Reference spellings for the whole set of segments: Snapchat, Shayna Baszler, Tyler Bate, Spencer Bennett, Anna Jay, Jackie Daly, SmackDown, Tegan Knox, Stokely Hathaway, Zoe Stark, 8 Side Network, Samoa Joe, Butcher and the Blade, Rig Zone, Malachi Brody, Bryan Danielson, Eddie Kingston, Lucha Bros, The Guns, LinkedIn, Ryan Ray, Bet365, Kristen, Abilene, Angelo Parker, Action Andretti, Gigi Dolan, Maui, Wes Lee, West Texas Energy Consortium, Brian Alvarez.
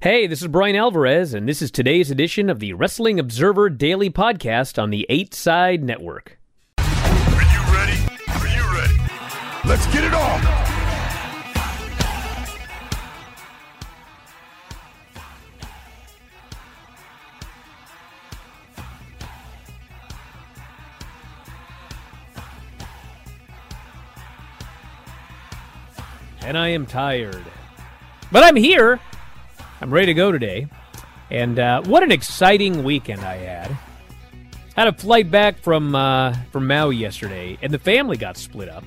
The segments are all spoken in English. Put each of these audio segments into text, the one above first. Hey, this is Brian Alvarez, and this is today's edition of the Wrestling Observer Daily Podcast on the 8 Side Network. Are you ready? Are you ready? Let's get it on! And I am tired. But I'm here! I'm ready to go today, and what an exciting weekend I had. Had a flight back from Maui yesterday, and the family got split up.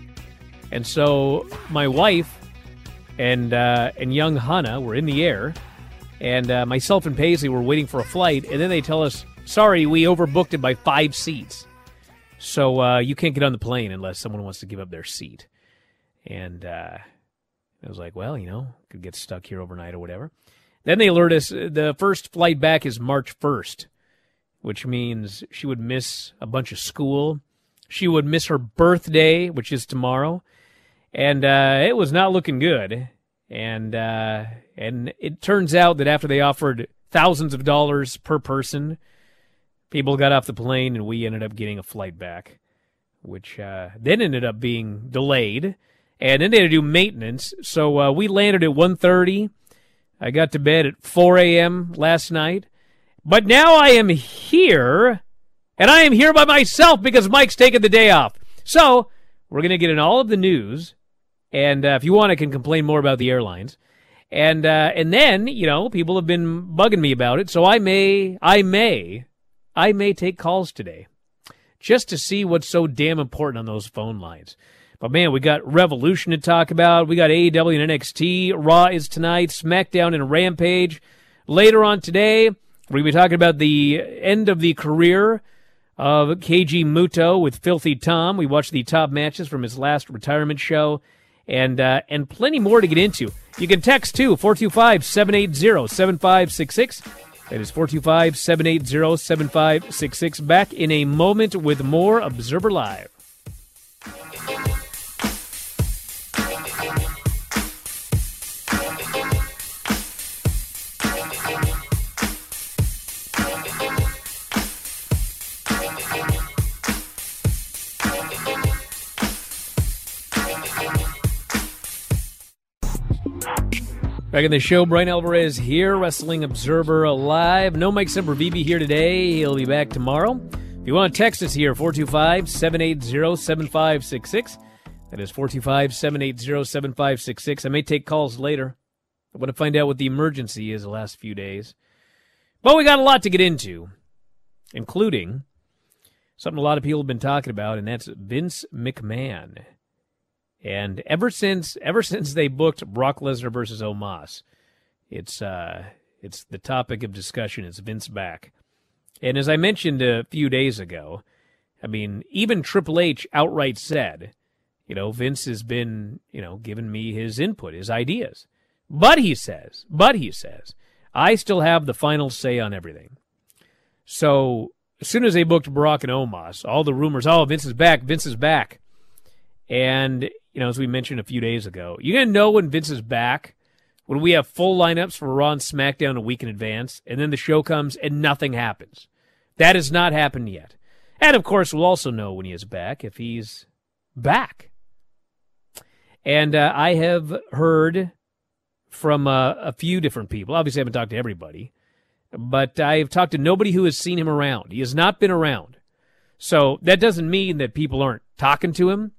And so my wife and young Hannah were in the air, and myself and Paisley were waiting for a flight, and then they tell us, sorry, we overbooked it by 5 seats. So you can't get on the plane unless someone wants to give up their seat. And I was like, well, you know, could get stuck here overnight or whatever. Then they alert us the first flight back is March 1st, which means she would miss a bunch of school. She would miss her birthday, which is tomorrow. And it was not looking good. And it turns out that after they offered thousands of dollars per person, people got off the plane and we ended up getting a flight back, which then ended up being delayed. And then they had to do maintenance. So we landed at 1:30. I got to bed at 4 a.m. last night, but now I am here, and I am here by myself because Mike's taking the day off. So we're going to get in all of the news, and if you want, I can complain more about the airlines. And then, you know, people have been bugging me about it, so I may take calls today just to see what's so damn important on those phone lines. But, man, we got Revolution to talk about. We got AEW and NXT. Raw is tonight. SmackDown and Rampage. Later on today, we're going to be talking about the end of the career of KG Muto with Filthy Tom. We watched the top matches from his last retirement show and plenty more to get into. You can text, too, 425-780-7566. That is 425-780-7566. Back in a moment with more Observer Live. Back in the show, Brian Alvarez here, Wrestling Observer Live. No Mike Sempervivi here today. He'll be back tomorrow. If you want to text us here, 425-780-7566. That is 425-780-7566. I may take calls later. I want to find out what the emergency is the last few days. But we got a lot to get into, including something a lot of people have been talking about, and that's Vince McMahon. And ever since they booked Brock Lesnar versus Omos, it's the topic of discussion. It's Vince back. And as I mentioned a few days ago, I mean, even Triple H outright said, you know, Vince has been, you know, giving me his input, his ideas. But he says, I still have the final say on everything. So as soon as they booked Brock and Omos, all the rumors, oh, Vince is back. And, you know, as we mentioned a few days ago, you're going to know when Vince is back, when we have full lineups for Raw and SmackDown a week in advance, and then the show comes and nothing happens. That has not happened yet. And, of course, we'll also know when he is back, if he's back. And I have heard from a few different people. Obviously, I haven't talked to everybody, but I've talked to nobody who has seen him around. He has not been around. So that doesn't mean that people aren't talking to him,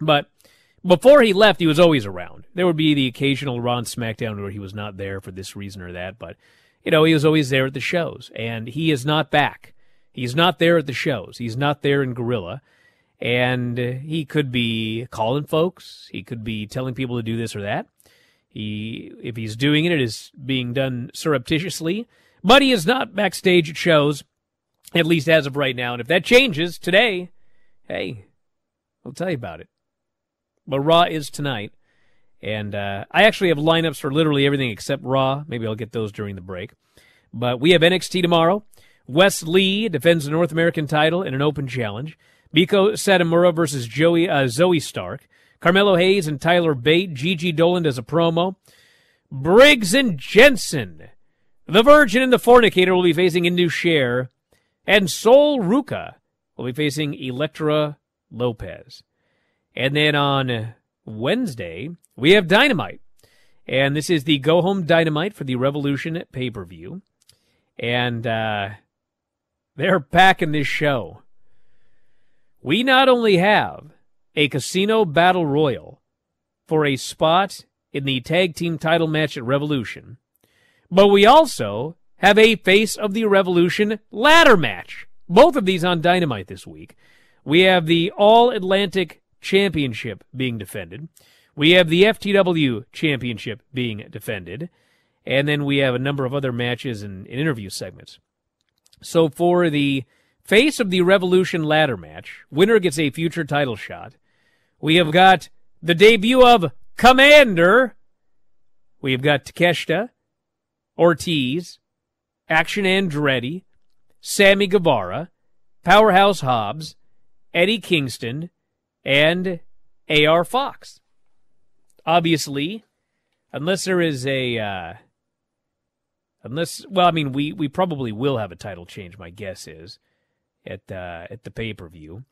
but before he left, he was always around. There would be the occasional Raw and SmackDown where he was not there for this reason or that, but, you know, he was always there at the shows, and he is not back. He's not there at the shows. He's not there in Gorilla, and he could be calling folks. He could be telling people to do this or that. If he's doing it, it is being done surreptitiously, but he is not backstage at shows, at least as of right now, and if that changes today, hey, I'll tell you about it. But Raw is tonight, and I actually have lineups for literally everything except Raw. Maybe I'll get those during the break. But we have NXT tomorrow. Wes Lee defends the North American title in an open challenge. Biko Satomura versus Zoe Stark. Carmelo Hayes and Tyler Bate. Gigi Dolan does a promo. Briggs and Jensen, the Virgin and the Fornicator, will be facing Indu Cher. And Sol Ruca will be facing Elektra Lopez. And then on Wednesday, we have Dynamite. And this is the go-home Dynamite for the Revolution pay-per-view. And they're packing this show. We not only have a casino battle royal for a spot in the tag team title match at Revolution, but we also have a Face of the Revolution ladder match. Both of these on Dynamite this week. We have the All-Atlantic Championship being defended. We have the FTW Championship being defended. And then we have a number of other matches and interview segments. So for the Face of the Revolution ladder match, winner gets a future title shot. We have got the debut of Commander. We've got Takeshita, Ortiz, Action Andretti, Sammy Guevara, Powerhouse Hobbs, Eddie Kingston, and A.R. Fox. Obviously, unless there is a, we probably will have a title change, my guess is, at the pay-per-view.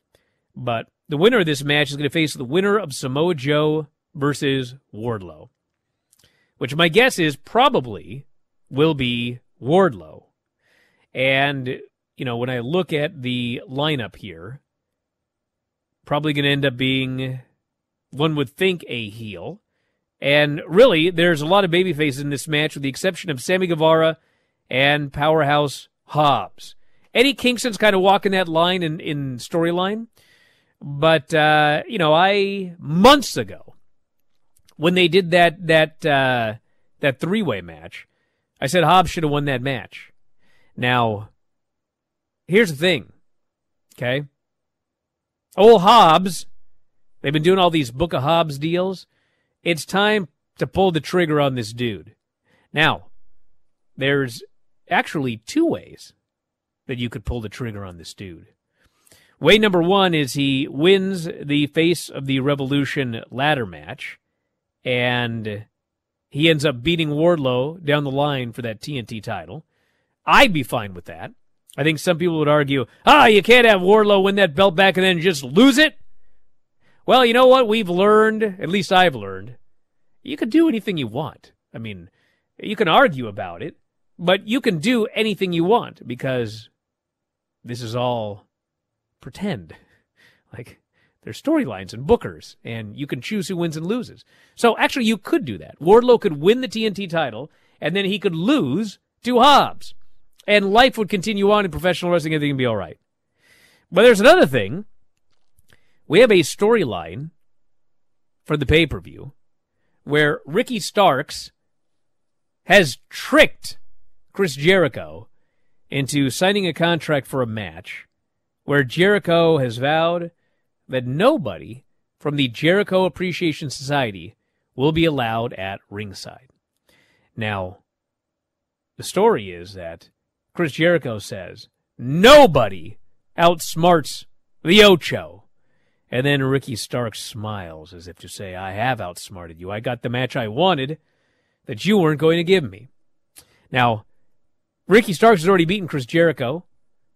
But the winner of this match is going to face the winner of Samoa Joe versus Wardlow, which my guess is probably will be Wardlow. And, you know, when I look at the lineup here, probably going to end up being, one would think, a heel. And really, there's a lot of babyfaces in this match with the exception of Sammy Guevara and Powerhouse Hobbs. Eddie Kingston's kind of walking that line in storyline. But, you know, months ago, when they did that three-way match, I said Hobbs should have won that match. Now, here's the thing, okay? Old Hobbs, they've been doing all these Book of Hobbs deals. It's time to pull the trigger on this dude. Now, there's actually two ways that you could pull the trigger on this dude. Way number one is he wins the Face of the Revolution ladder match, and he ends up beating Wardlow down the line for that TNT title. I'd be fine with that. I think some people would argue, you can't have Wardlow win that belt back and then just lose it. Well, you know what we've learned, at least I've learned, you can do anything you want. I mean, you can argue about it, but you can do anything you want because this is all pretend. Like, there's storylines and bookers, and you can choose who wins and loses. So actually, you could do that. Wardlow could win the TNT title, and then he could lose to Hobbs. And life would continue on in professional wrestling. Everything would be all right. But there's another thing. We have a storyline for the pay-per-view where Ricky Starks has tricked Chris Jericho into signing a contract for a match where Jericho has vowed that nobody from the Jericho Appreciation Society will be allowed at ringside. Now, the story is that Chris Jericho says, nobody outsmarts the Ocho. And then Ricky Starks smiles as if to say, I have outsmarted you. I got the match I wanted that you weren't going to give me. Now, Ricky Starks has already beaten Chris Jericho.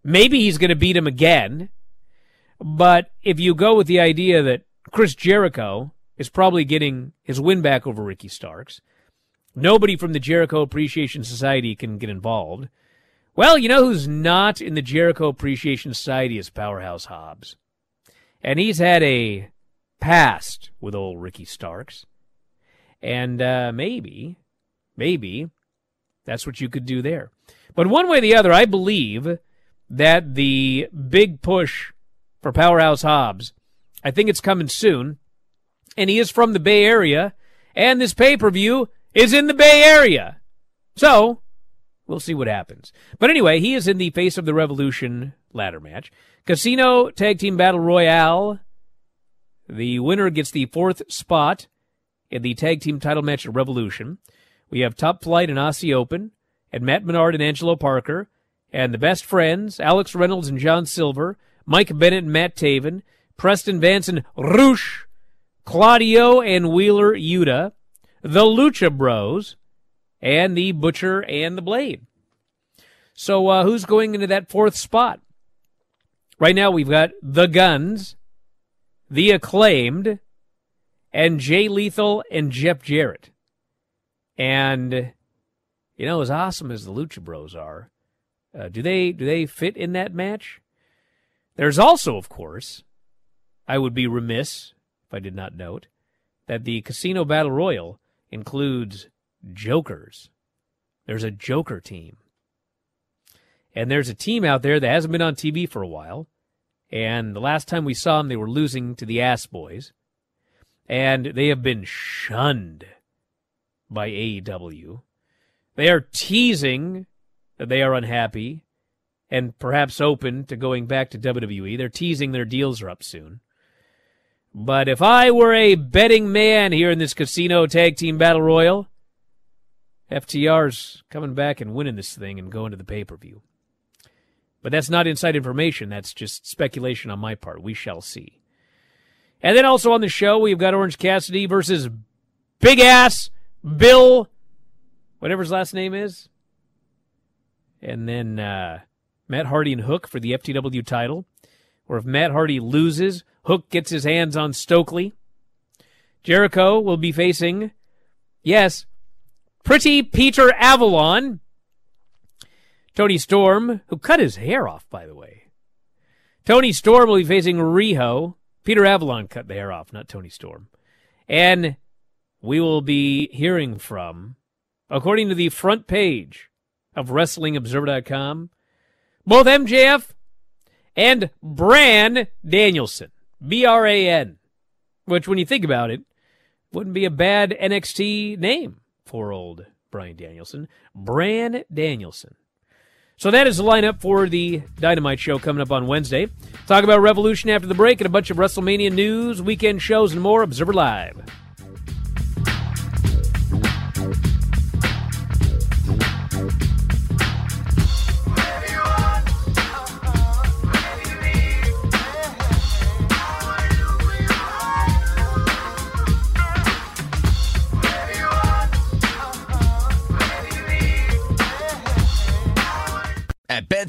Maybe he's going to beat him again. But if you go with the idea that Chris Jericho is probably getting his win back over Ricky Starks, Nobody from the Jericho Appreciation Society can get involved. Well, you know who's not in the Jericho Appreciation Society is Powerhouse Hobbs. And he's had a past with old Ricky Starks. And maybe that's what you could do there. But one way or the other, I believe that the big push for Powerhouse Hobbs, I think it's coming soon. And he is from the Bay Area. And this pay-per-view is in the Bay Area. So we'll see what happens. But anyway, he is in the Face of the Revolution ladder match. Casino Tag Team Battle Royale. The winner gets the fourth spot in the tag team title match at Revolution. We have Top Flight and Aussie Open, and Matt Menard and Angelo Parker, and the Best Friends, Alex Reynolds and John Silver, Mike Bennett and Matt Taven, Preston Vance and Roosh, Claudio and Wheeler Yuta, the Lucha Bros, and the Butcher and the Blade. So who's going into that fourth spot? Right now we've got The Guns, The Acclaimed, and Jay Lethal and Jeff Jarrett. And, you know, as awesome as the Lucha Bros are, do they fit in that match? There's also, of course, I would be remiss if I did not note, that the Casino Battle Royal includes Jokers. There's a Joker team. And there's a team out there that hasn't been on TV for a while. And the last time we saw them, they were losing to the Ass Boys. And they have been shunned by AEW. They are teasing that they are unhappy and perhaps open to going back to WWE. They're teasing their deals are up soon. But if I were a betting man here in this Casino Tag Team Battle Royal, FTR's coming back and winning this thing and going to the pay-per-view. But that's not inside information. That's just speculation on my part. We shall see. And then also on the show, we've got Orange Cassidy versus Big Ass Bill, whatever his last name is. And then Matt Hardy and Hook for the FTW title. Or if Matt Hardy loses, Hook gets his hands on Stokely. Jericho will be facing, yes, Pretty Peter Avalon. Tony Storm, who cut his hair off, by the way. Tony Storm will be facing Riho. Peter Avalon cut the hair off, not Tony Storm. And we will be hearing from, according to the front page of WrestlingObserver.com, both MJF and Bran Danielson, B-R-A-N, which when you think about it, wouldn't be a bad NXT name for old Bryan Danielson. Bran Danielson. So that is the lineup for the Dynamite show coming up on Wednesday. Talk about Revolution after the break and a bunch of WrestleMania news, weekend shows, and more. Observer Live. At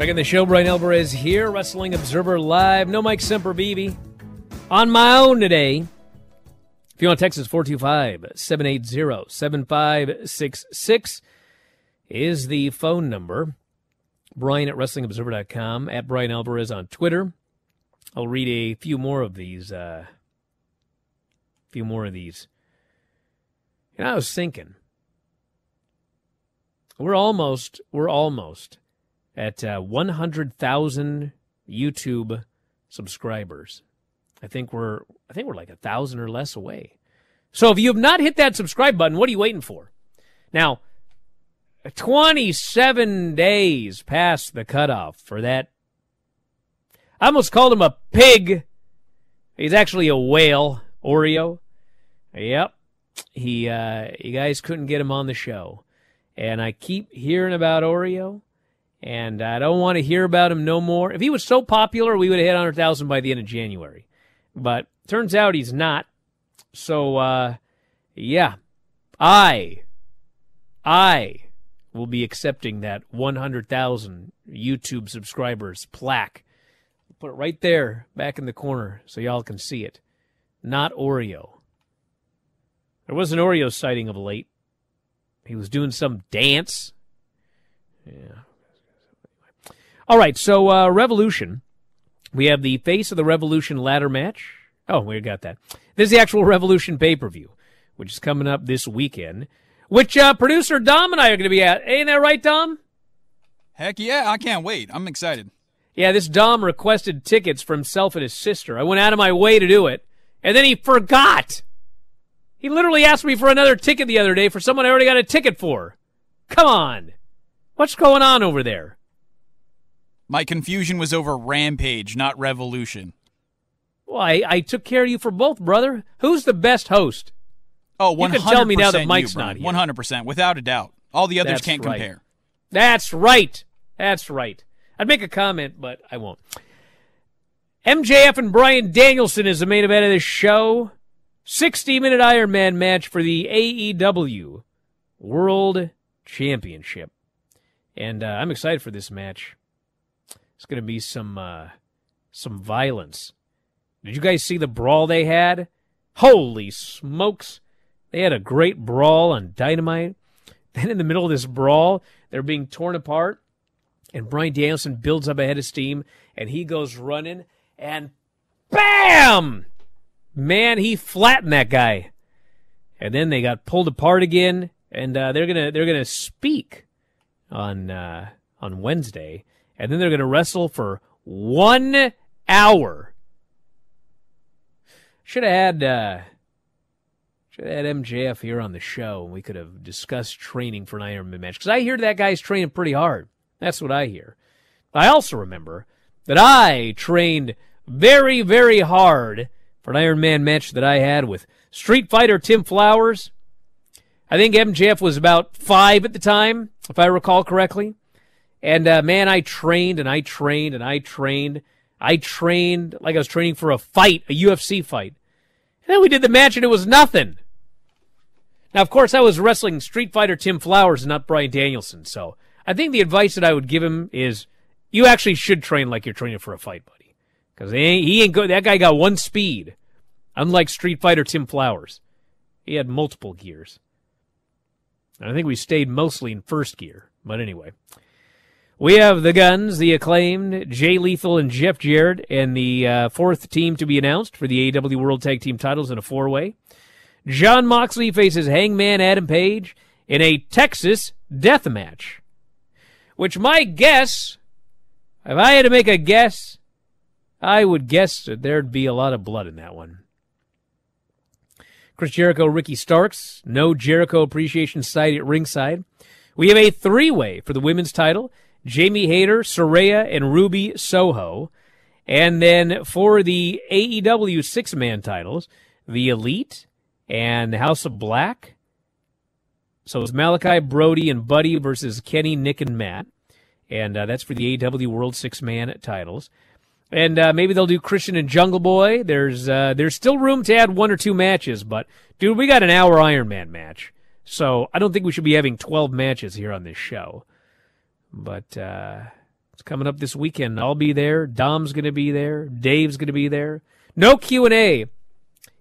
Back in the show, Brian Alvarez here, Wrestling Observer Live. No Mike Sempervivi. On my own today. If you want to text us, 425-780-7566 is the phone number. Brian at WrestlingObserver.com, at Brian Alvarez on Twitter. I'll read a few more of these And I was thinking, we're almost at 100,000 YouTube subscribers. I think we're like 1,000 or less away. So if you have not hit that subscribe button, what are you waiting for? Now, 27 days past the cutoff for that. I almost called him a pig. He's actually a whale, Oreo. Yep. You guys couldn't get him on the show. And I keep hearing about Oreo, and I don't want to hear about him no more. If he was so popular, we would have hit 100,000 by the end of January. But turns out he's not. So, yeah, I will be accepting that 100,000 YouTube subscribers plaque. Put it right there back in the corner so y'all can see it. Not Oreo. There was an Oreo sighting of late. He was doing some dance. Yeah. All right, so Revolution. We have the face of the Revolution ladder match. Oh, we got that. This is the actual Revolution pay-per-view, which is coming up this weekend, which producer Dom and I are going to be at. Ain't that right, Dom? Heck yeah, I can't wait. I'm excited. Yeah, this Dom requested tickets for himself and his sister. I went out of my way to do it, and then he forgot. He literally asked me for another ticket the other day for someone I already got a ticket for. Come on. What's going on over there? My confusion was over Rampage, not Revolution. Well, I took care of you for both, brother. Who's the best host? Oh, 100%. You can tell me now that Mike's not here. 100%, without a doubt. All the others can't compare. That's right. That's right. I'd make a comment, but I won't. MJF and Bryan Danielson is the main event of this show. 60-minute Iron Man match for the AEW World Championship. And I'm excited for this match. It's going to be some violence. Did you guys see the brawl they had? Holy smokes. They had a great brawl on Dynamite. Then in the middle of this brawl, they're being torn apart. And Bryan Danielson builds up a head of steam, and he goes running, and bam! Man, he flattened that guy. And then they got pulled apart again, and they're gonna speak on Wednesday, and then they're gonna wrestle for 1 hour. Should have had MJF here on the show, and we could have discussed training for an Iron Man match, because I hear that guy's training pretty hard. That's what I hear. I also remember that I trained very, very hard for an Iron Man match that I had with Street Fighter Tim Flowers. I think MJF was about 5 at the time, if I recall correctly. And, man, I trained. I trained like I was training for a fight, a UFC fight. And then we did the match, and it was nothing. Now, of course, I was wrestling Street Fighter Tim Flowers and not Bryan Danielson, so I think the advice that I would give him is you actually should train like you're training for a fight, buddy. Because he ain't good. That guy got one speed, unlike Street Fighter Tim Flowers. He had multiple gears. And I think we stayed mostly in first gear. But anyway, we have the Guns, the Acclaimed, Jay Lethal, and Jeff Jarrett, and the fourth team to be announced for the AEW World Tag Team titles in a 4-way. Jon Moxley faces Hangman Adam Page in a Texas death match. Which my guess, if I had to make a guess, I would guess that there'd be a lot of blood in that one. Chris Jericho, Ricky Starks, no Jericho Appreciation Society at ringside. We have a 3-way for the women's title. Jamie Hayter, Saraya, and Ruby Soho. And then for the AEW 6-man titles, the Elite and the House of Black. So it's Malachi, Brody, and Buddy versus Kenny, Nick, and Matt. And that's for the AEW World 6-man titles. And maybe they'll do Christian and Jungle Boy. There's still room to add 1 or 2 matches, but, dude, we got an hour Iron Man match. So I don't think we should be having 12 matches here on this show. But it's coming up this weekend. I'll be there. Dom's going to be there. Dave's going to be there. No Q&A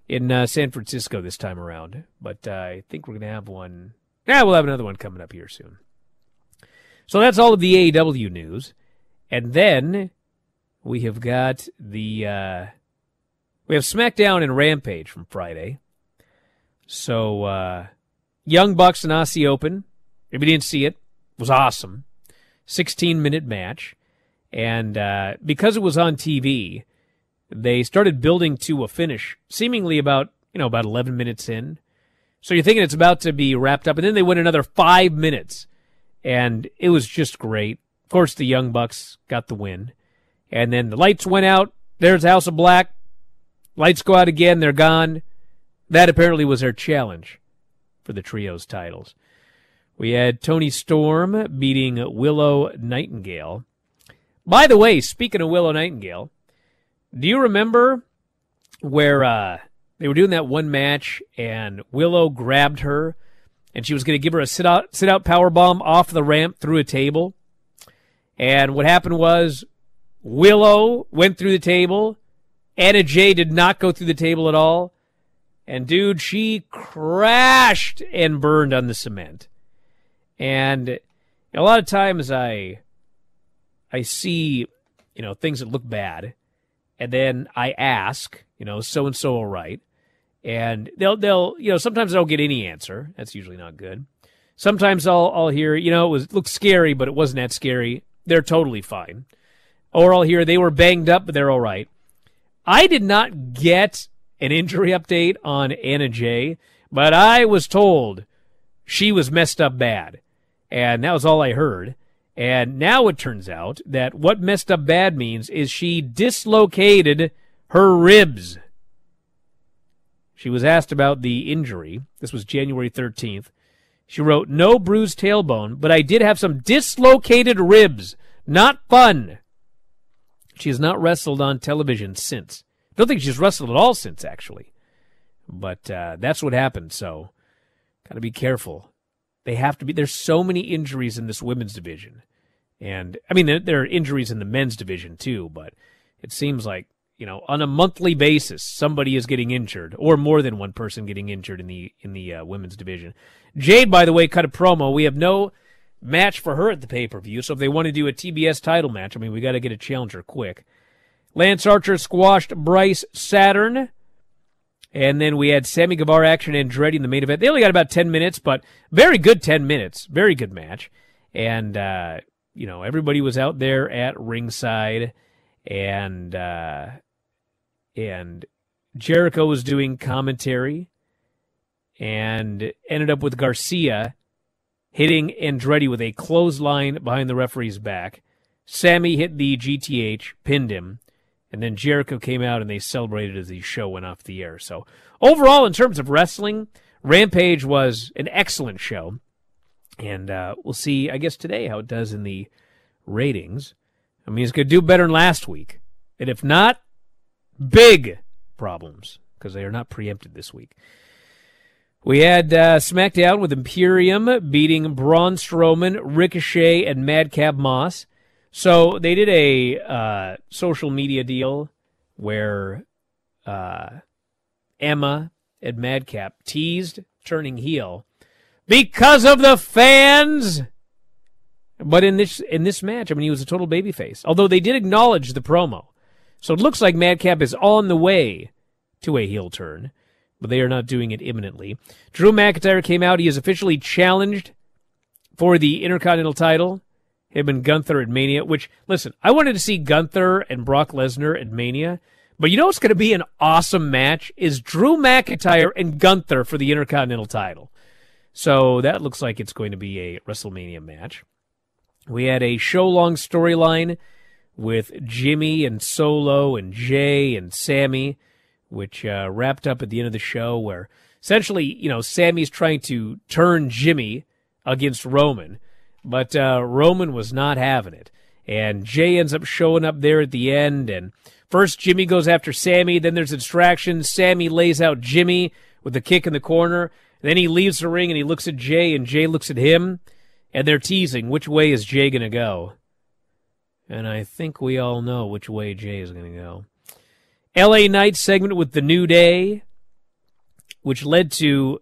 in San Francisco this time around. But I think we're going to have one. Yeah, we'll have another one coming up here soon. So that's all of the AEW news. And then we have got we have SmackDown and Rampage from Friday. So Young Bucks and Aussie Open, if you didn't see it, was awesome. 16-minute match. And because it was on TV, they started building to a finish, seemingly about, about 11 minutes in. So you're thinking it's about to be wrapped up. And then they went another 5 minutes. And it was just great. Of course, the Young Bucks got the win. And then the lights went out. There's House of Black. Lights go out again. They're gone. That apparently was their challenge for the Trios titles. We had Toni Storm beating Willow Nightingale. By the way, speaking of Willow Nightingale, do you remember where they were doing that one match and Willow grabbed her and she was going to give her a sit out powerbomb off the ramp through a table? And what happened was Willow went through the table. Anna Jay did not go through the table at all. And, dude, she crashed and burned on the cement. And a lot of times I see, things that look bad. And then I ask, so-and-so all right. And they'll sometimes I don't get any answer. That's usually not good. Sometimes I'll hear, it looked scary, but it wasn't that scary. They're totally fine. Or I'll hear they were banged up, but they're all right. I did not get an injury update on Anna Jay, but I was told she was messed up bad. And that was all I heard. And now it turns out that what messed up bad means is she dislocated her ribs. She was asked about the injury. This was January 13th. She wrote, "No bruised tailbone, but I did have some dislocated ribs. Not fun." She has not wrestled on television since. Don't think she's wrestled at all since, actually. But that's what happened, so got to be careful. They have to be. There's so many injuries in this women's division. And, there are injuries in the men's division, too, but it seems like, on a monthly basis, somebody is getting injured, or more than one person getting injured in the women's division. Jade, by the way, cut a promo. We have no match for her at the pay-per-view, so if they want to do a TBS title match, we got to get a challenger quick. Lance Archer squashed Bryce Saturn, and then we had Sammy Guevara, Action Andretti in the main event. They only got about 10 minutes, but very good 10 minutes, very good match. And, everybody was out there at ringside, and Jericho was doing commentary and ended up with Garcia hitting Andretti with a clothesline behind the referee's back. Sammy hit the GTH, pinned him, and then Jericho came out and they celebrated as the show went off the air. So overall, in terms of wrestling, Rampage was an excellent show. And we'll see, I guess, today how it does in the ratings. It's going to do better than last week. And if not, big problems, because they are not preempted this week. We had SmackDown with Imperium beating Braun Strowman, Ricochet, and Madcap Moss. So they did a social media deal where Emma and Madcap teased turning heel because of the fans. But in this match, he was a total babyface. Although they did acknowledge the promo. So it looks like Madcap is on the way to a heel turn. But they are not doing it imminently. Drew McIntyre came out. He is officially challenged for the Intercontinental title. Him and Gunther at Mania, which, listen, I wanted to see Gunther and Brock Lesnar at Mania, but what's going to be an awesome match is Drew McIntyre and Gunther for the Intercontinental title. So that looks like it's going to be a WrestleMania match. We had a show-long storyline with Jimmy and Solo and Jay and Sammy, which wrapped up at the end of the show where essentially, Sammy's trying to turn Jimmy against Roman, but Roman was not having it. And Jay ends up showing up there at the end, and first Jimmy goes after Sammy, then there's a distraction. Sammy lays out Jimmy with a kick in the corner. Then he leaves the ring, and he looks at Jay, and Jay looks at him, and they're teasing, which way is Jay going to go? And I think we all know which way Jay is going to go. LA Knight segment with The New Day, which led to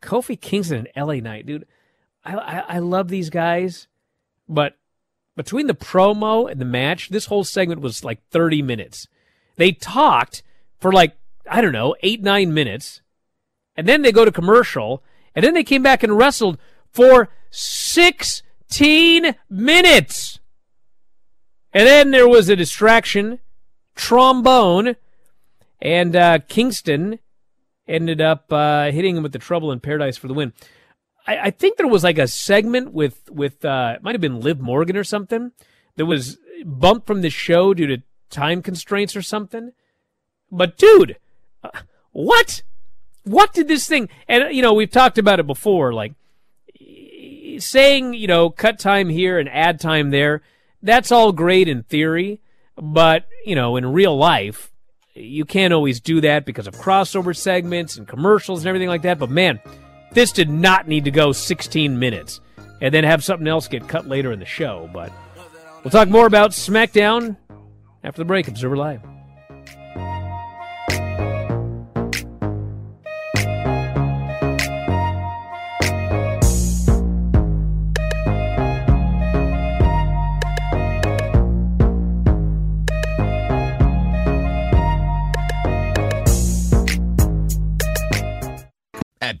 Kofi Kingston and LA Knight. Dude, I love these guys, but between the promo and the match, this whole segment was like 30 minutes. They talked for 8, 9 minutes, and then they go to commercial, And then they came back and wrestled for 16 minutes. And then there was a distraction, trombone, and Kingston ended up hitting him with the Trouble in Paradise for the win. I think there was like a segment with it might have been Liv Morgan or something that was bumped from the show due to time constraints or something. But dude, what? What did this thing? And you know, we've talked about it before, like saying, you know, cut time here and add time there. That's all great in theory, but you know, in real life, you can't always do that because of crossover segments and commercials and everything like that. But man, this did not need to go 16 minutes and then have something else get cut later in the show. But we'll talk more about SmackDown after the break. Observer Live. At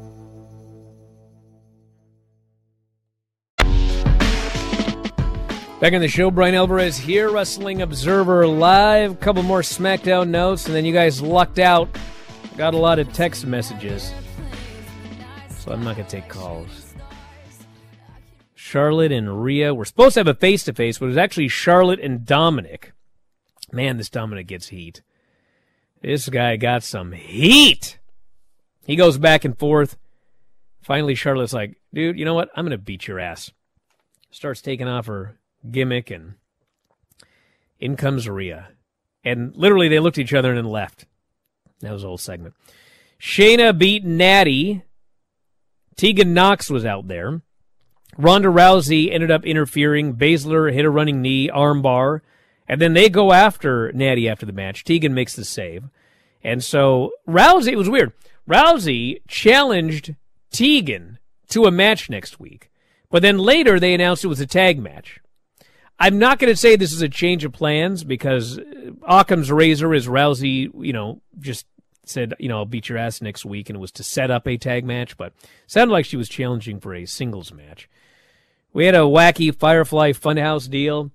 Back on the show, Brian Alvarez here, Wrestling Observer Live. Couple more SmackDown notes, and then you guys lucked out. Got a lot of text messages, so I'm not going to take calls. Charlotte and Rhea. We're supposed to have a face-to-face, but it was actually Charlotte and Dominic. Man, this Dominic gets heat. This guy got some heat. He goes back and forth. Finally, Charlotte's like, dude, you know what? I'm going to beat your ass. Starts taking off her gimmick, and in comes Rhea. And literally, they looked at each other and then left. That was the whole segment. Shayna beat Natty. Tegan Knox was out there. Ronda Rousey ended up interfering. Baszler hit a running knee, armbar. And then they go after Natty after the match. Tegan makes the save. And so Rousey, it was weird. Rousey challenged Tegan to a match next week. But then later, they announced it was a tag match. I'm not going to say this is a change of plans because Occam's razor is Rousey, you know, just said, you know, I'll beat your ass next week, and it was to set up a tag match, but sounded like she was challenging for a singles match. We had a wacky Firefly Funhouse deal.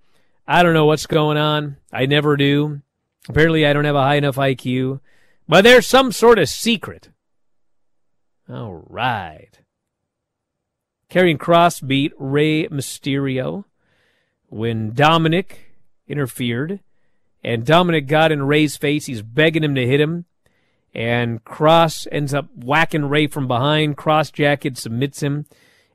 I don't know what's going on. I never do. Apparently I don't have a high enough IQ, but there's some sort of secret. All right. Karrion Kross beat Rey Mysterio when Dominic interfered, and Dominic got in Ray's face. He's begging him to hit him, and Cross ends up whacking Ray from behind. Cross jacket submits him.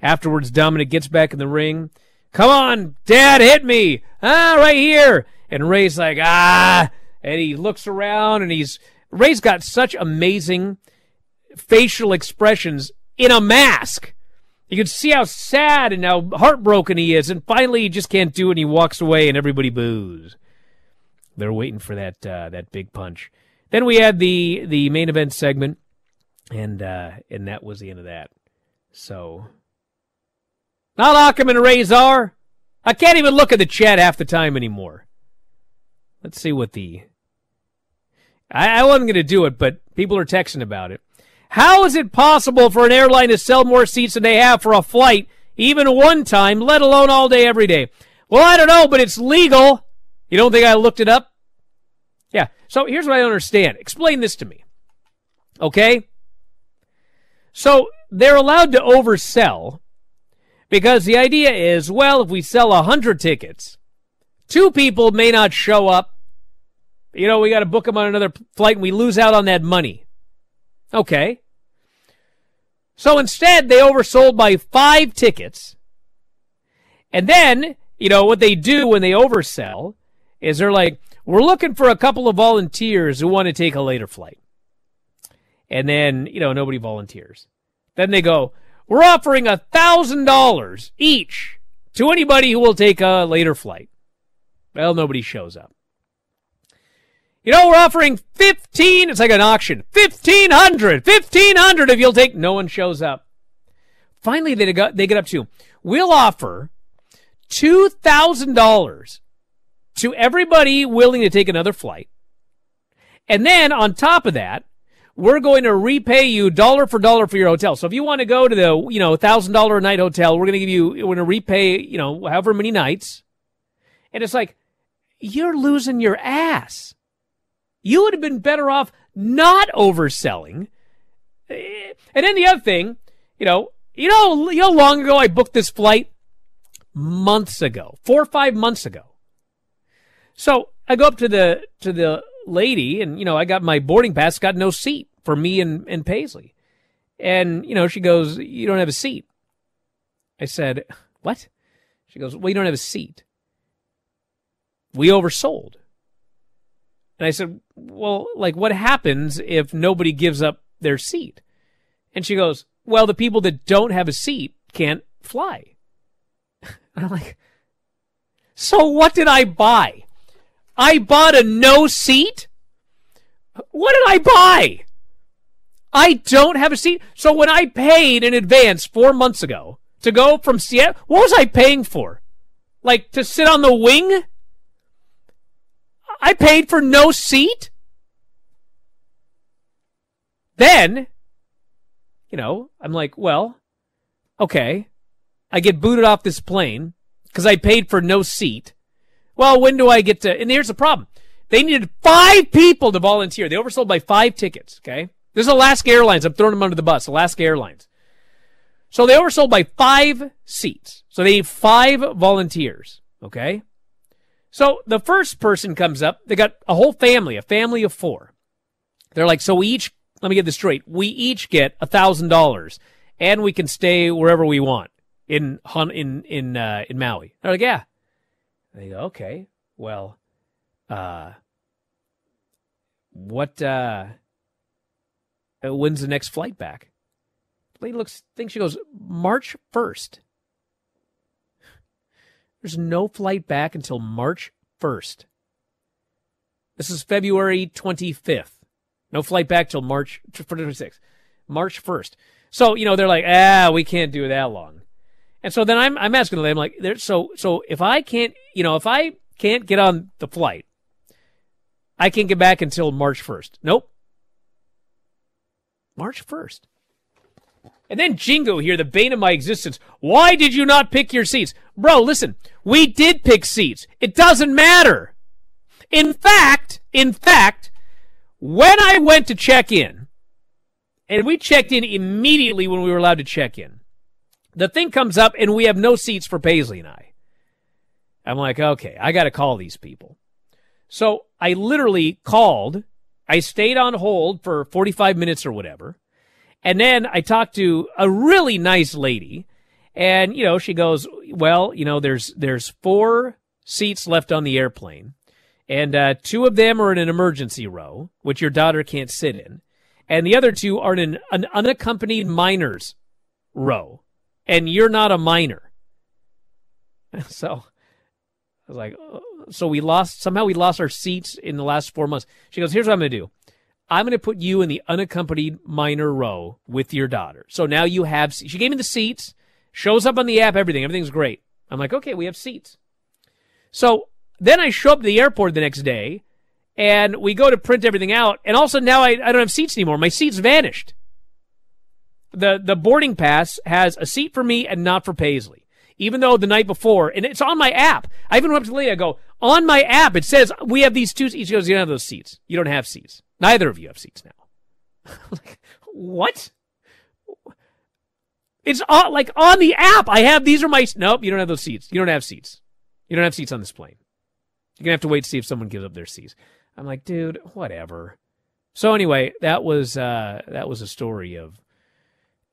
Afterwards, Dominic gets back in the ring. Come on, Dad, hit me! Ah, right here! And Ray's like, ah! And he looks around, and Ray's got such amazing facial expressions in a mask. You can see how sad and how heartbroken he is, and finally he just can't do it, and he walks away, and everybody boos. They're waiting for that big punch. Then we had the main event segment, and that was the end of that. So, not Occam and Razor. I can't even look at the chat half the time anymore. Let's see what I wasn't going to do it, but people are texting about it. How is it possible for an airline to sell more seats than they have for a flight, even one time, let alone all day, every day? Well, I don't know, but it's legal. You don't think I looked it up? Yeah, so here's what I understand. Explain this to me, okay? So they're allowed to oversell Because the idea is, well, if we sell 100 tickets, 2 people may not show up. You know, we got to book them on another flight, and we lose out on that money. Okay. So instead, they oversold by 5 tickets. And then, you know, what they do when they oversell is they're like, we're looking for a couple of volunteers who want to take a later flight. And then, you know, nobody volunteers. Then they go, we're offering $1,000 each to anybody who will take a later flight. Well, nobody shows up. You know, we're offering 15, it's like an auction, 1,500, 1,500 if you'll take, no one shows up. Finally, they get up to, we'll offer $2,000 to everybody willing to take another flight. And then on top of that, we're going to repay you dollar for your hotel. So if you want to go to the, you know, $1,000 a night hotel, we're going to give you, we're going to repay, you know, however many nights. And it's like, you're losing your ass. You would have been better off not overselling. And then the other thing, you know how long ago I booked this flight? Months ago, 4 or 5 months ago. So I go up to the lady and, you know, I got my boarding pass, got no seat for me and Paisley. And, you know, she goes, you don't have a seat. I said, what? She goes, well, you don't have a seat. We oversold. And I said, well, like, what happens if nobody gives up their seat? And she goes, well, the people that don't have a seat can't fly. And I'm like, so what did I buy? I bought a no seat? What did I buy? I don't have a seat. So when I paid in advance 4 months ago to go from Seattle, what was I paying for? Like, to sit on the wing? I paid for no seat? Then, you know, I'm like, well, okay. I get booted off this plane because I paid for no seat. Well, when do I get to... And here's the problem. They needed 5 people to volunteer. They oversold by 5 tickets, okay? This is Alaska Airlines. I'm throwing them under the bus. Alaska Airlines. So they oversold by 5 seats. So they need 5 volunteers, okay? So the first person comes up. They got a whole family, a family of 4. They're like, so we each, let me get this straight. We each get $1,000 and we can stay wherever we want in Maui. They're like, yeah. And they go, okay, well, when's the next flight back? The lady thinks, she goes, March 1st. There's no flight back until March 1st. This is February 25th. No flight back till March 26th. March 1st. So, you know, they're like, we can't do that long. And so then I'm asking them, I'm like, so if I can't, you know, if I can't get on the flight, I can't get back until March 1st. Nope. March 1st. And then Jingo here, the bane of my existence. Why did you not pick your seats? Bro, listen, we did pick seats. It doesn't matter. In fact, when I went to check in, and we checked in immediately when we were allowed to check in, the thing comes up and we have no seats for Paisley and I. I'm like, okay, I got to call these people. So I literally called. I stayed on hold for 45 minutes or whatever. And then I talked to a really nice lady, and, you know, she goes, well, you know, there's 4 seats left on the airplane, and 2 of them are in an emergency row, which your daughter can't sit in, and the other 2 are in an unaccompanied minors row, and you're not a minor. So I was like, so we lost our seats in the last 4 months. She goes, here's what I'm going to do. I'm going to put you in the unaccompanied minor row with your daughter. So now you have, she gave me the seats, shows up on the app, everything's great. I'm like, okay, we have seats. So then I show up to the airport the next day and we go to print everything out. And also now I don't have seats anymore. My seats vanished. The boarding pass has a seat for me and not for Paisley, even though the night before, and it's on my app. I even went up to the lady, I go, on my app, it says we have these 2 seats. She goes, you don't have those seats. You don't have seats. Neither of you have seats now. Like, what? It's on, like on the app. I have, these are my, nope, you don't have those seats. You don't have seats. You don't have seats on this plane. You're going to have to wait to see if someone gives up their seats. I'm like, dude, whatever. So anyway, that was a story of,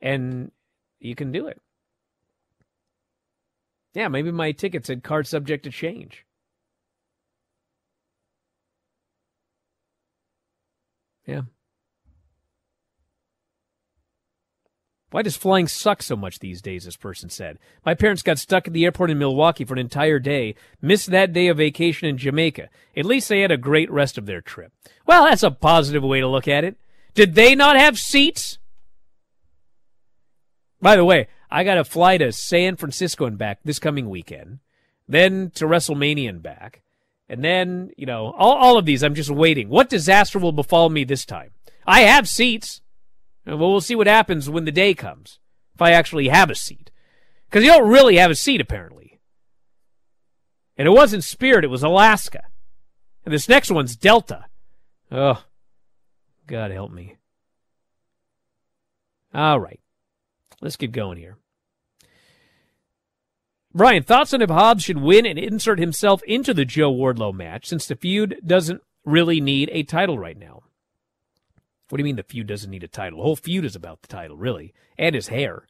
and you can do it. Yeah, maybe my ticket said card subject to change. Yeah. Why does flying suck so much these days, this person said. My parents got stuck at the airport in Milwaukee for an entire day, missed that day of vacation in Jamaica. At least they had a great rest of their trip. Well, that's a positive way to look at it. Did they not have seats? By the way, I got to fly to San Francisco and back this coming weekend, then to WrestleMania and back, and then, you know, all of these I'm just waiting. What disaster will befall me this time? I have seats. Well, we'll see what happens when the day comes, if I actually have a seat. Because you don't really have a seat, apparently. And it wasn't Spirit, it was Alaska. And this next one's Delta. Oh, God help me. All right. Let's get going here. Brian, thoughts on if Hobbs should win and insert himself into the Joe Wardlow match, since the feud doesn't really need a title right now? What do you mean the feud doesn't need a title? The whole feud is about the title, really, and his hair.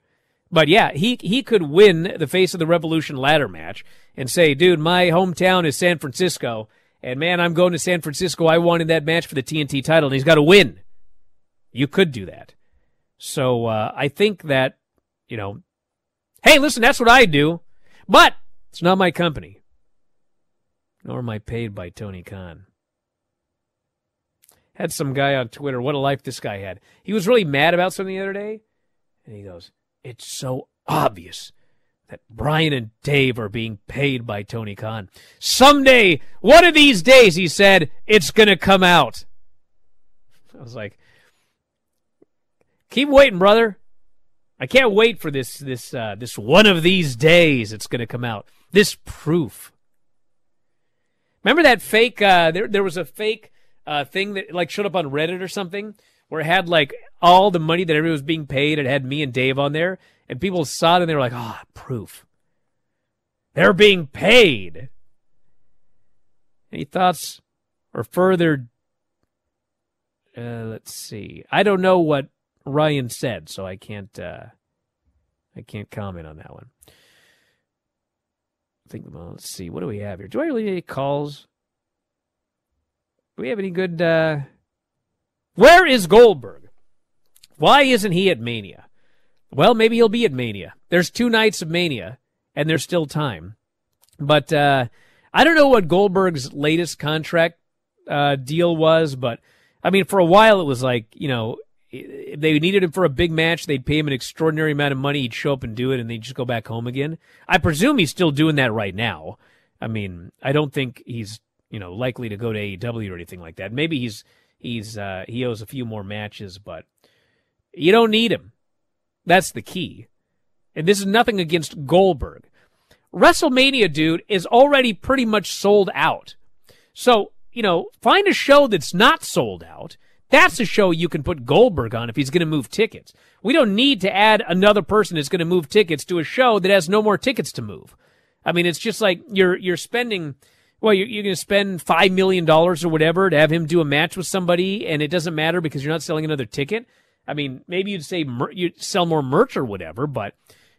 But yeah, he could win the Face of the Revolution ladder match and say, dude, my hometown is San Francisco, and man, I'm going to San Francisco. I wanted that match for the TNT title, and he's got to win. You could do that. So I think that, you know, hey, listen, that's what I do, but it's not my company, nor am I paid by Tony Khan. Had some guy on Twitter, what a life this guy had. He was really mad about something the other day, and he goes, it's so obvious that Brian and Dave are being paid by Tony Khan. Someday, one of these days, he said, it's going to come out. I was like, keep waiting, brother. I can't wait for this one of these days it's going to come out. This proof. Remember that fake, there was a fake... thing that like showed up on Reddit or something where it had like all the money that everyone was being paid. It had me and Dave on there, and people saw it and they were like, "Ah, oh, proof. They're being paid." Any thoughts or further? Let's see. I don't know what Ryan said, so I can't comment on that one. I think, well, let's see. What do we have here? Do I really need any calls? Do we have any good... Where is Goldberg? Why isn't he at Mania? Well, maybe he'll be at Mania. There's 2 nights of Mania, and there's still time. But I don't know what Goldberg's latest contract deal was, but, I mean, for a while it was like, you know, if they needed him for a big match, they'd pay him an extraordinary amount of money, he'd show up and do it, and they'd just go back home again. I presume he's still doing that right now. I mean, I don't think he's... you know, likely to go to AEW or anything like that. Maybe he owes a few more matches, but you don't need him. That's the key. And this is nothing against Goldberg. WrestleMania, dude, is already pretty much sold out. So, you know, find a show that's not sold out. That's a show you can put Goldberg on if he's going to move tickets. We don't need to add another person that's going to move tickets to a show that has no more tickets to move. I mean, it's just like you're spending... Well, you're going to spend $5 million or whatever to have him do a match with somebody, and it doesn't matter because you're not selling another ticket. I mean, maybe you'd say you'd sell more merch or whatever, but,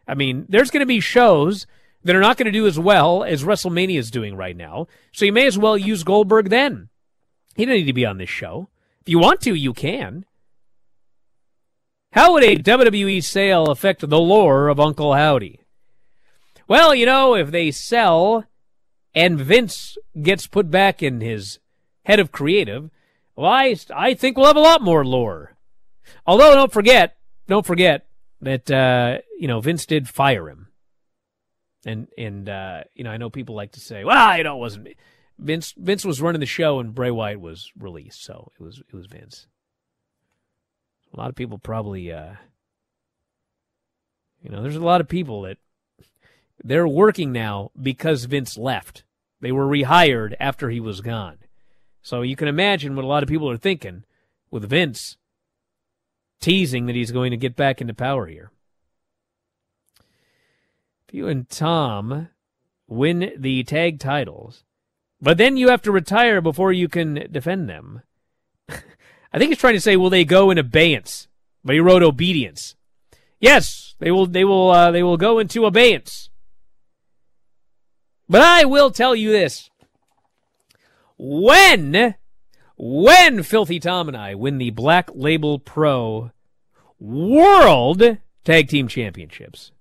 I mean, there's going to be shows that are not going to do as well as WrestleMania is doing right now, so you may as well use Goldberg then. He doesn't need to be on this show. If you want to, you can. How would a WWE sale affect the lore of Uncle Howdy? Well, you know, if they sell... and Vince gets put back in his head of creative, well, I think we'll have a lot more lore. Although, don't forget that, you know, Vince did fire him. And you know, I know people like to say, well, you know, it wasn't me. Vince was running the show and Bray Wyatt was released, so it was Vince. A lot of people probably, you know, there's a lot of people that, they're working now because Vince left. They were rehired after he was gone. So you can imagine what a lot of people are thinking with Vince teasing that he's going to get back into power here. If you and Tom win the tag titles, but then you have to retire before you can defend them. I think he's trying to say, will they go in abeyance? But he wrote obedience. Yes, they will go into abeyance. But I will tell you this. When Filthy Tom and I win the Black Label Pro World Tag Team Championships,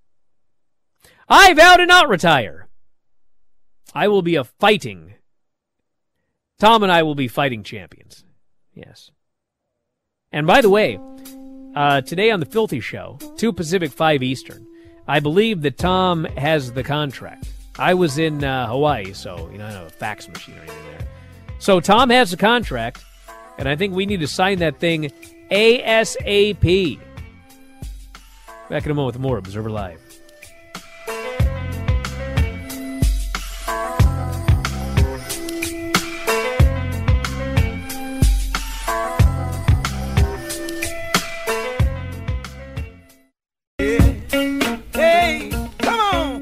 I vow to not retire. I will be a fighting. Tom and I will be fighting champions. Yes. And by the way, today on the Filthy Show, 2 Pacific, 5 Eastern, I believe that Tom has the contract. I was in Hawaii, so I don't have a fax machine or anything there. So Tom has the contract, and I think we need to sign that thing ASAP. Back in a moment with more Observer Live.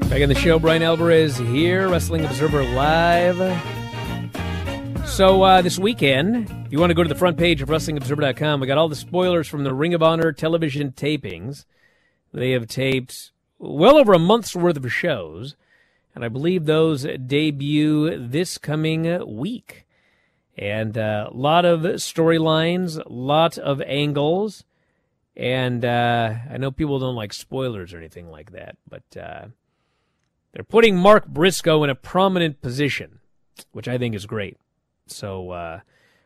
Back on the show, Brian Alvarez here, Wrestling Observer Live. So this weekend, if you want to go to the front page of WrestlingObserver.com, we got all the spoilers from the Ring of Honor television tapings. They have taped well over a month's worth of shows, and I believe those debut this coming week. And a lot of storylines, a lot of angles, and I know people don't like spoilers or anything like that, but... They're putting Mark Briscoe in a prominent position, which I think is great. So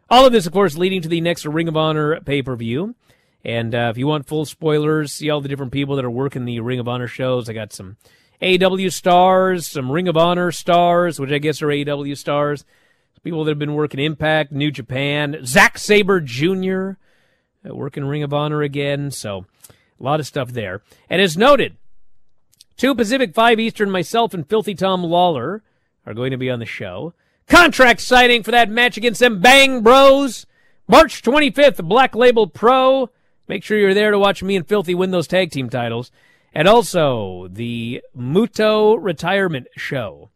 all of this, of course, leading to the next Ring of Honor pay-per-view. And if you want full spoilers, see all the different people that are working the Ring of Honor shows. I got some AEW stars, some Ring of Honor stars, which I guess are AEW stars. People that have been working Impact, New Japan, Zack Sabre Jr. Working Ring of Honor again. So a lot of stuff there. And as noted, 2 Pacific, 5 Eastern, myself and Filthy Tom Lawler are going to be on the show. Contract signing for that match against them Bang Bros. March 25th, Black Label Pro. Make sure you're there to watch me and Filthy win those tag team titles. And also the Muto Retirement Show.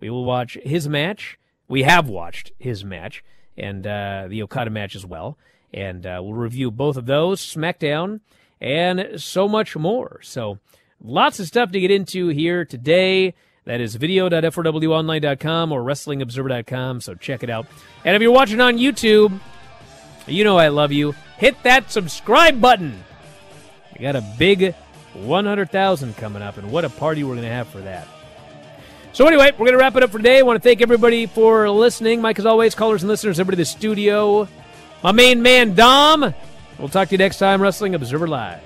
We will watch his match. We have watched his match and the Okada match as well. And we'll review both of those, SmackDown, and so much more. So... lots of stuff to get into here today. That is video.f4wonline.com or WrestlingObserver.com, so check it out. And if you're watching on YouTube, you know I love you. Hit that subscribe button. We got a big 100,000 coming up, and what a party we're going to have for that. So anyway, we're going to wrap it up for today. I want to thank everybody for listening. Mike, as always, callers and listeners, everybody in the studio. My main man, Dom. We'll talk to you next time, Wrestling Observer Live.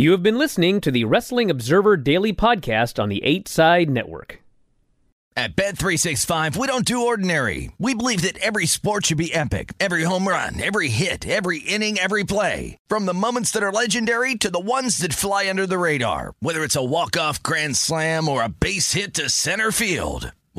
You have been listening to the Wrestling Observer Daily Podcast on the 8 Side Network. At Bet365, we don't do ordinary. We believe that every sport should be epic. Every home run, every hit, every inning, every play. From the moments that are legendary to the ones that fly under the radar. Whether it's a walk-off grand slam or a base hit to center field.